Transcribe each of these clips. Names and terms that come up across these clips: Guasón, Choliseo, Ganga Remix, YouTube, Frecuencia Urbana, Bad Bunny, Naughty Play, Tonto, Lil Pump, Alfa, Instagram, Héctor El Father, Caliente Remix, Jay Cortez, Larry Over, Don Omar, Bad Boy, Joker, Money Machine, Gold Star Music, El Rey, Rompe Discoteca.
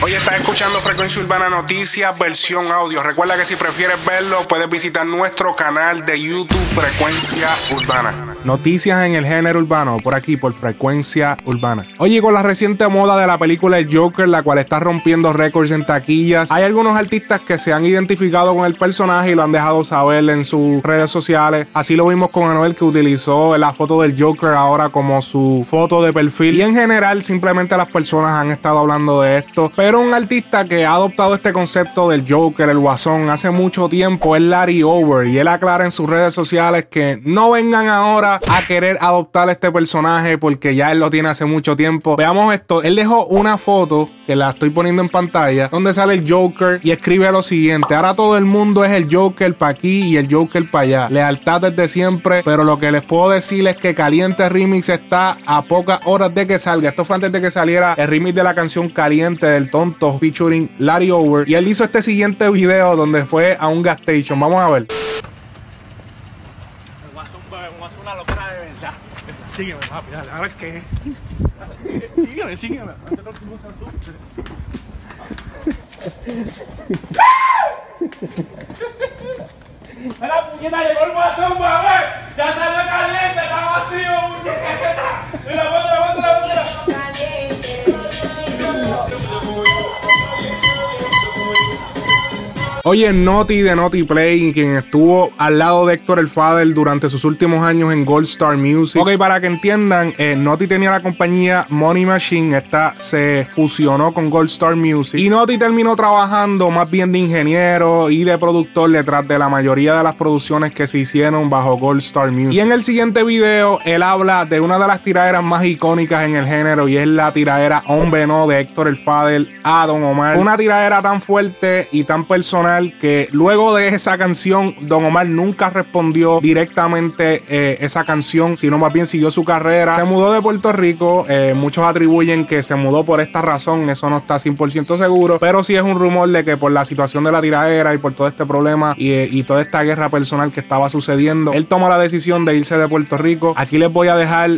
Hoy estás escuchando Frecuencia Urbana Noticias versión audio. Recuerda que si prefieres verlo, puedes visitar nuestro canal de YouTube Frecuencia Urbana. Noticias en el género urbano, por aquí, por Frecuencia Urbana. Oye, con la reciente moda de la película El Joker, la cual está rompiendo récords en taquillas, hay algunos artistas que se han identificado con el personaje y lo han dejado saber en sus redes sociales. Así lo vimos con Anuel, que utilizó la foto del Joker ahora como su foto de perfil. Y en general, simplemente las personas han estado hablando de esto. Pero un artista que ha adoptado este concepto del Joker, el Guasón, hace mucho tiempo es Larry Over, y él aclara en sus redes sociales que no vengan ahora a querer adoptar este personaje porque ya él lo tiene hace mucho tiempo. Veamos esto, él dejó una foto que la estoy poniendo en pantalla donde sale el Joker y escribe lo siguiente: ahora todo el mundo es el Joker para aquí y el Joker para allá, lealtad desde siempre, pero lo que les puedo decir es que Caliente Remix está a pocas horas de que salga. Esto fue antes de que saliera el remix de la canción Caliente del Tonto featuring Larry Over, y él hizo este siguiente video donde fue a un gas station. Vamos a ver. Una locura de verdad. Sígueme, papi, dale, a ver qué. Sígueme. Hazte lo que no se asuste. ¡La puñeta llegó el guasón, güey! ¡Ya salió caliente! ¡Está vacío, muñequeta! ¡Y la bota, la bota, la bota! Oye, Naughty de Naughty Play, quien estuvo al lado de Héctor El Father durante sus últimos años en Gold Star Music. Ok, para que entiendan, Naughty tenía la compañía Money Machine, esta se fusionó con Gold Star Music y Naughty terminó trabajando más bien de ingeniero y de productor detrás de la mayoría de las producciones que se hicieron bajo Gold Star Music. Y en el siguiente video, él habla de una de las tiraderas más icónicas en el género, y es la tiradera Hombre No de Héctor El Father a Don Omar. Una tiradera tan fuerte y tan personal que luego de esa canción Don Omar nunca respondió directamente esa canción, sino más bien siguió su carrera. Se mudó de Puerto Rico, muchos atribuyen que se mudó por esta razón, eso no está 100% seguro, pero sí es un rumor de que por la situación de la tiradera y por todo este problema y toda esta guerra personal que estaba sucediendo, él tomó la decisión de irse de Puerto Rico. Aquí les voy a dejar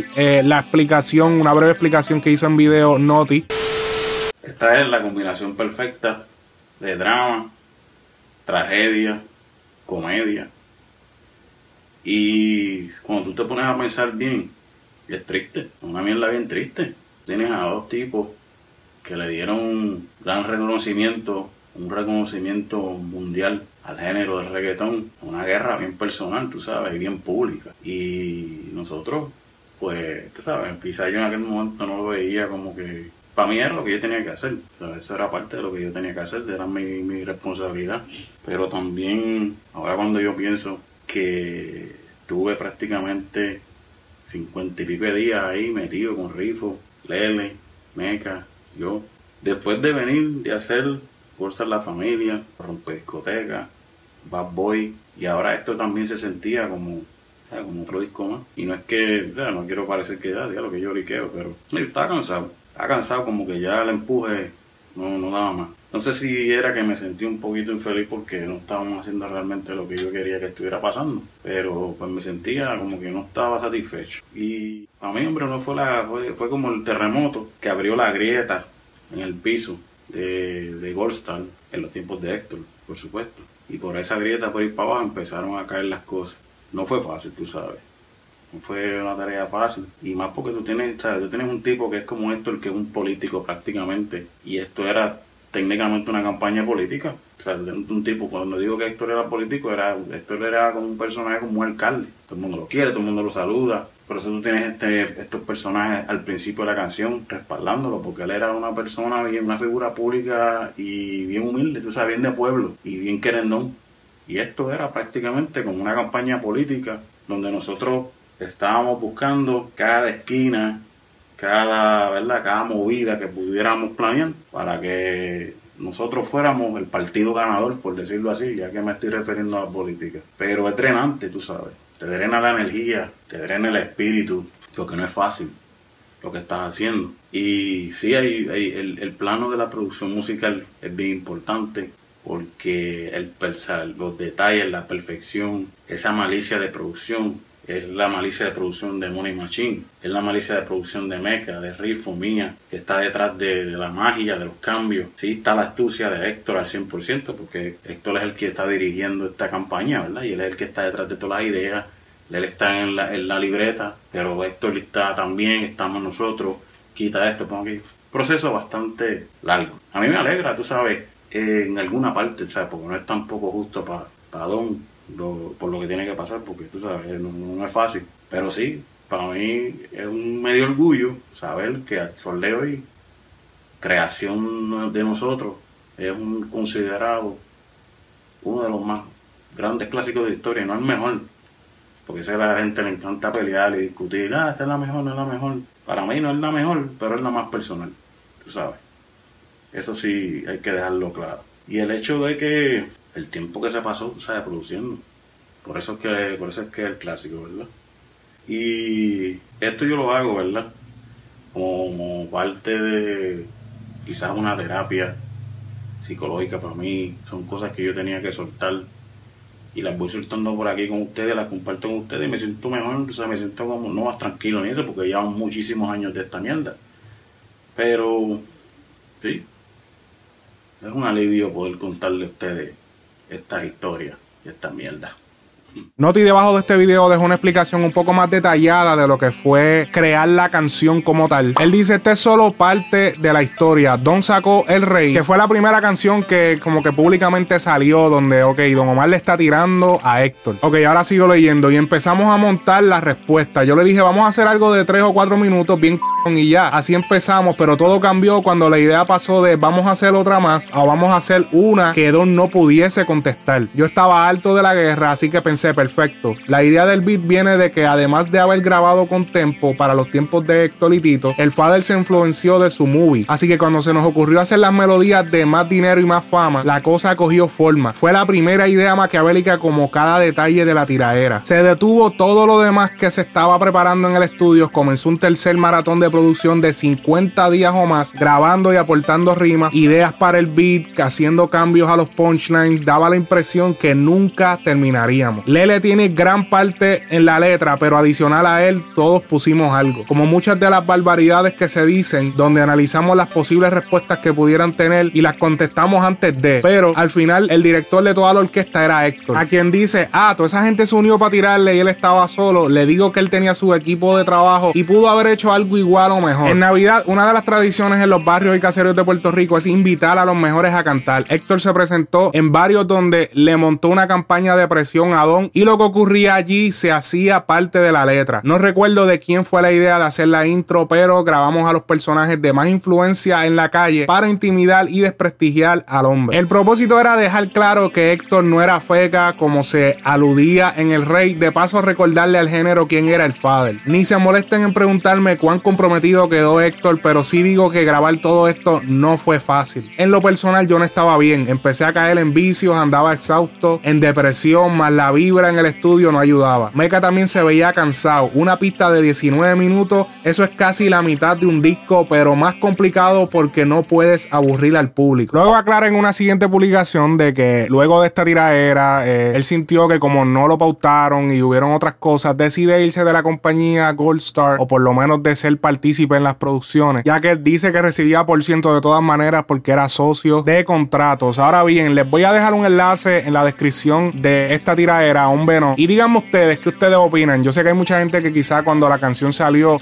la explicación, una breve explicación que hizo en video Naughty. Esta es la combinación perfecta de drama, tragedia, comedia. Y cuando tú te pones a pensar bien, es triste, una mierda bien triste. Tienes a dos tipos que le dieron un gran reconocimiento, un reconocimiento mundial al género del reggaetón. Una guerra bien personal, tú sabes, y bien pública. Y nosotros, pues, tú sabes, quizás yo en aquel momento no lo veía como que... Para mí era lo que yo tenía que hacer, o sea, eso era parte de lo que yo tenía que hacer, era mi responsabilidad. Pero también, ahora cuando yo pienso que tuve prácticamente 50 y pico de días ahí metido con Rifo, Lele, Meca, yo. Después de venir de hacer Corsa en la Familia, Rompe Discoteca, Bad Boy, y ahora esto también se sentía como... como otro disco más. Y no es que, ya, no quiero parecer que ya, lo que yo liqueo, pero estaba cansado, como que ya el empuje no daba más. No sé si era que me sentí un poquito infeliz porque no estábamos haciendo realmente lo que yo quería que estuviera pasando, pero pues me sentía como que no estaba satisfecho. Y a mí, hombre, no fue como el terremoto que abrió la grieta en el piso de Gold Star en los tiempos de Héctor, por supuesto. Y por esa grieta, por ir para abajo, empezaron a caer las cosas. No fue fácil, tú sabes. No fue una tarea fácil. Y más porque tú tienes un tipo que es como Héctor, que es un político prácticamente. Y esto era técnicamente una campaña política. O sea, un tipo, cuando digo que Héctor era político, Héctor era como un personaje, como un alcalde. Todo el mundo lo quiere, todo el mundo lo saluda. Por eso tú tienes estos personajes al principio de la canción respaldándolo, porque él era una persona, una figura pública y bien humilde, tú sabes, bien de pueblo y bien querendón. Y esto era prácticamente como una campaña política donde nosotros estábamos buscando cada esquina, cada movida que pudiéramos planear para que nosotros fuéramos el partido ganador, por decirlo así, ya que me estoy refiriendo a la política. Pero es drenante, tú sabes. Te drena la energía, te drena el espíritu, lo que no es fácil, lo que estás haciendo. Y sí, el plano de la producción musical es bien importante, porque los detalles, la perfección, esa malicia de producción, es la malicia de producción de Money Machine, es la malicia de producción de Meca, de Riffo, mía, que está detrás de la magia, de los cambios. Sí está la astucia de Héctor al 100%, porque Héctor es el que está dirigiendo esta campaña, ¿verdad? Y él es el que está detrás de todas las ideas, él está en la libreta, pero Héctor está también, estamos nosotros, quita esto, pongo aquí. Proceso bastante largo. A mí me alegra, tú sabes, en alguna parte, ¿sabes? Porque no es tampoco justo para Don, por lo que tiene que pasar, porque tú sabes, no es fácil. Pero sí, para mí es un medio orgullo saber que Soleo y creación de nosotros es considerado uno de los más grandes clásicos de historia, no el mejor. Porque a la gente le encanta pelear y discutir, ah, esta es la mejor, no es la mejor. Para mí no es la mejor, pero es la más personal, tú sabes. Eso sí hay que dejarlo claro. Y el hecho de que el tiempo que se pasó, tú sabes, produciendo. Por eso es que es el clásico, ¿verdad? Y esto yo lo hago, ¿verdad? Como parte de quizás una terapia psicológica para mí. Son cosas que yo tenía que soltar. Y las voy soltando por aquí con ustedes, las comparto con ustedes y me siento mejor, o sea, me siento como no más tranquilo ni eso, porque llevan muchísimos años de esta mierda. Pero, sí, es un alivio poder contarle a ustedes estas historias y esta mierda. Noti, debajo de este video dejó una explicación un poco más detallada de lo que fue crear la canción como tal. Él dice, esta es solo parte de la historia. Don sacó El Rey, que fue la primera canción que como que públicamente salió, donde, ok, Don Omar le está tirando a Héctor. Ok, ahora sigo leyendo y empezamos a montar la respuesta. Yo le dije, vamos a hacer algo de 3 o 4 minutos, bien c******, y ya. Así empezamos, pero todo cambió cuando la idea pasó de vamos a hacer otra más, o vamos a hacer una que Don no pudiese contestar. Yo estaba harto de la guerra, así que pensé, perfecto. La idea del beat viene de que además de haber grabado con tempo para los tiempos de Héctor y Tito, El Father se influenció de su movie. Así que cuando se nos ocurrió hacer las melodías de Más Dinero y Más Fama, la cosa cogió forma. Fue la primera idea maquiavélica como cada detalle de la tiraera. Se detuvo todo lo demás que se estaba preparando en el estudio. Comenzó un tercer maratón de producción de 50 días o más, grabando y aportando rimas, ideas para el beat, haciendo cambios a los punchlines. Daba la impresión que nunca terminaríamos. Lele tiene gran parte en la letra, pero adicional a él, todos pusimos algo. Como muchas de las barbaridades que se dicen, donde analizamos las posibles respuestas que pudieran tener y las contestamos antes de. Pero al final, el director de toda la orquesta era Héctor, a quien dice, ah, toda esa gente se unió para tirarle y él estaba solo. Le digo que él tenía su equipo de trabajo y pudo haber hecho algo igual o mejor. En Navidad, una de las tradiciones en los barrios y caseros de Puerto Rico es invitar a los mejores a cantar. Héctor se presentó en barrios donde le montó una campaña de presión a Don, y lo que ocurría allí se hacía parte de la letra. No recuerdo de quién fue la idea de hacer la intro, pero grabamos a los personajes de más influencia en la calle para intimidar y desprestigiar al hombre. El propósito era dejar claro que Héctor no era feca, como se aludía en El Rey, de paso recordarle al género quién era El Father. Ni se molesten en preguntarme cuán comprometido quedó Héctor, pero sí digo que grabar todo esto no fue fácil. En lo personal yo no estaba bien, empecé a caer en vicios, andaba exhausto, en depresión, más la vida en el estudio no ayudaba. Meca también se veía cansado. Una pista de 19 minutos, eso es casi la mitad de un disco, pero más complicado porque no puedes aburrir al público. Luego aclara en una siguiente publicación de que luego de esta tiraera, él sintió que como no lo pautaron y hubieron otras cosas, decide irse de la compañía Gold Star, o por lo menos de ser partícipe en las producciones, ya que dice que recibía por ciento de todas maneras porque era socio de contratos. Ahora bien, les voy a dejar un enlace en la descripción de esta tiraera, Hombre No, y díganme ustedes qué ustedes opinan. Yo sé que hay mucha gente que quizá cuando la canción salió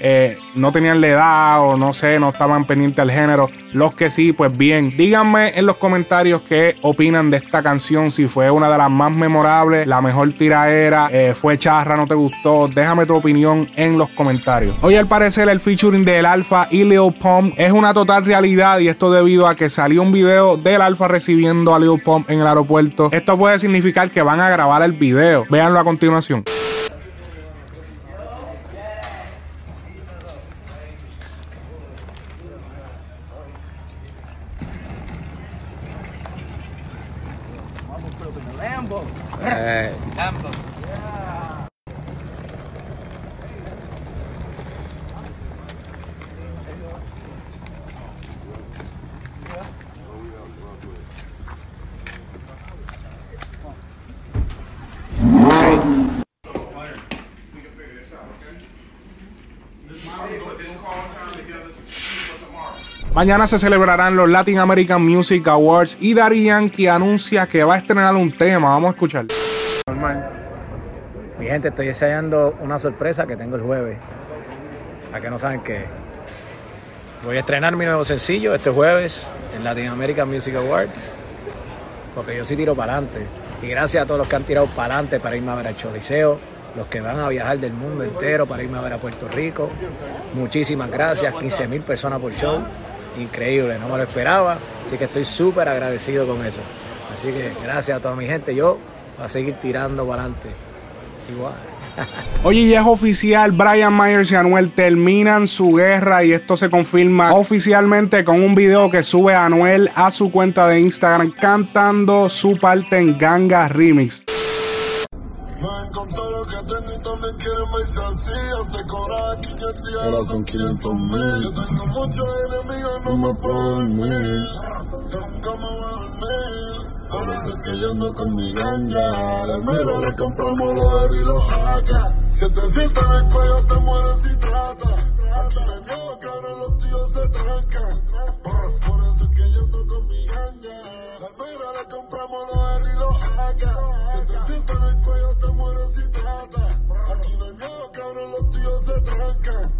no tenían la edad, o no sé, no estaban pendientes al género. Los que sí, pues bien, díganme en los comentarios qué opinan de esta canción, si fue una de las más memorables, la mejor tiraera, fue charra, no te gustó. Déjame tu opinión en los comentarios. Hoy al parecer el featuring del Alfa y Lil Pump es una total realidad, y esto debido a que salió un video del Alfa recibiendo a Lil Pump en el aeropuerto. Esto puede significar que van a grabar el video. Véanlo a continuación. Mañana se celebrarán los Latin American Music Awards y Darian que anuncia que va a estrenar un tema. Vamos a escucharlo. Normal. Mi gente, estoy ensayando una sorpresa que tengo el jueves. A que no saben qué. Voy a estrenar mi nuevo sencillo este jueves en Latin American Music Awards. Porque yo sí tiro para adelante. Y gracias a todos los que han tirado para adelante para irme a ver al Choliseo. Los que van a viajar del mundo entero para irme a ver a Puerto Rico. Muchísimas gracias. 15,000 personas por show. Increíble, no me lo esperaba. Así que estoy súper agradecido con eso. Así que gracias a toda mi gente. Yo voy a seguir tirando para adelante. Igual. Oye, ya es oficial, Brian Myers y Anuel terminan su guerra y esto se confirma oficialmente con un video que sube Anuel a su cuenta de Instagram cantando su parte en Ganga Remix. Ahora sé que yo ando con mi ganga. Al almero le compramos los herri y los hacas. Si te sientas en el cuello te mueres si trata. Aquí me niego que ahora los tíos se trancan. Por eso es que yo ando con mi ganga. Al almero le compramos los herri y los hacas. Si te sientas en el cuello te mueres si trata. Aquí me niego que ahora los tíos se trancan.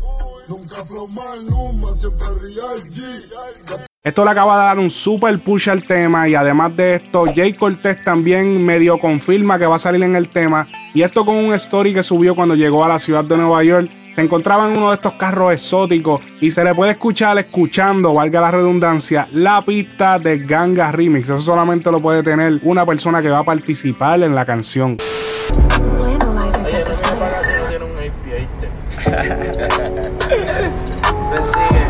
Nunca flow mal, nunca siempre real G. Esto le acaba de dar un super push al tema y además de esto, Jay Cortez también medio confirma que va a salir en el tema y esto con un story que subió cuando llegó a la ciudad de Nueva York. Se encontraba en uno de estos carros exóticos y se le puede escuchando, valga la redundancia, la pista de Ganga Remix. Eso solamente lo puede tener una persona que va a participar en la canción. Oye, no se paga si no tiene un IP, ¿viste? Me sigue.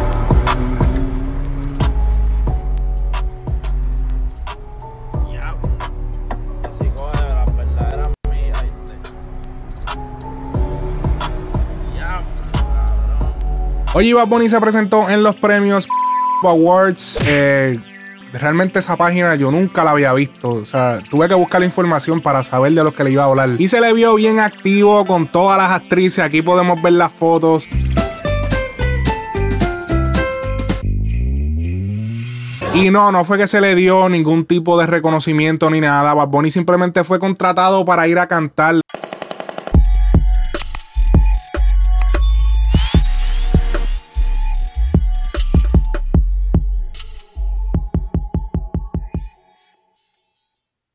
Oye, Bad Bunny se presentó en los premios Awards. Realmente esa página yo nunca la había visto. O sea, tuve que buscar la información para saber de los que le iba a hablar. Y se le vio bien activo con todas las actrices. Aquí podemos ver las fotos. Y no fue que se le dio ningún tipo de reconocimiento ni nada. Bad Bunny simplemente fue contratado para ir a cantar.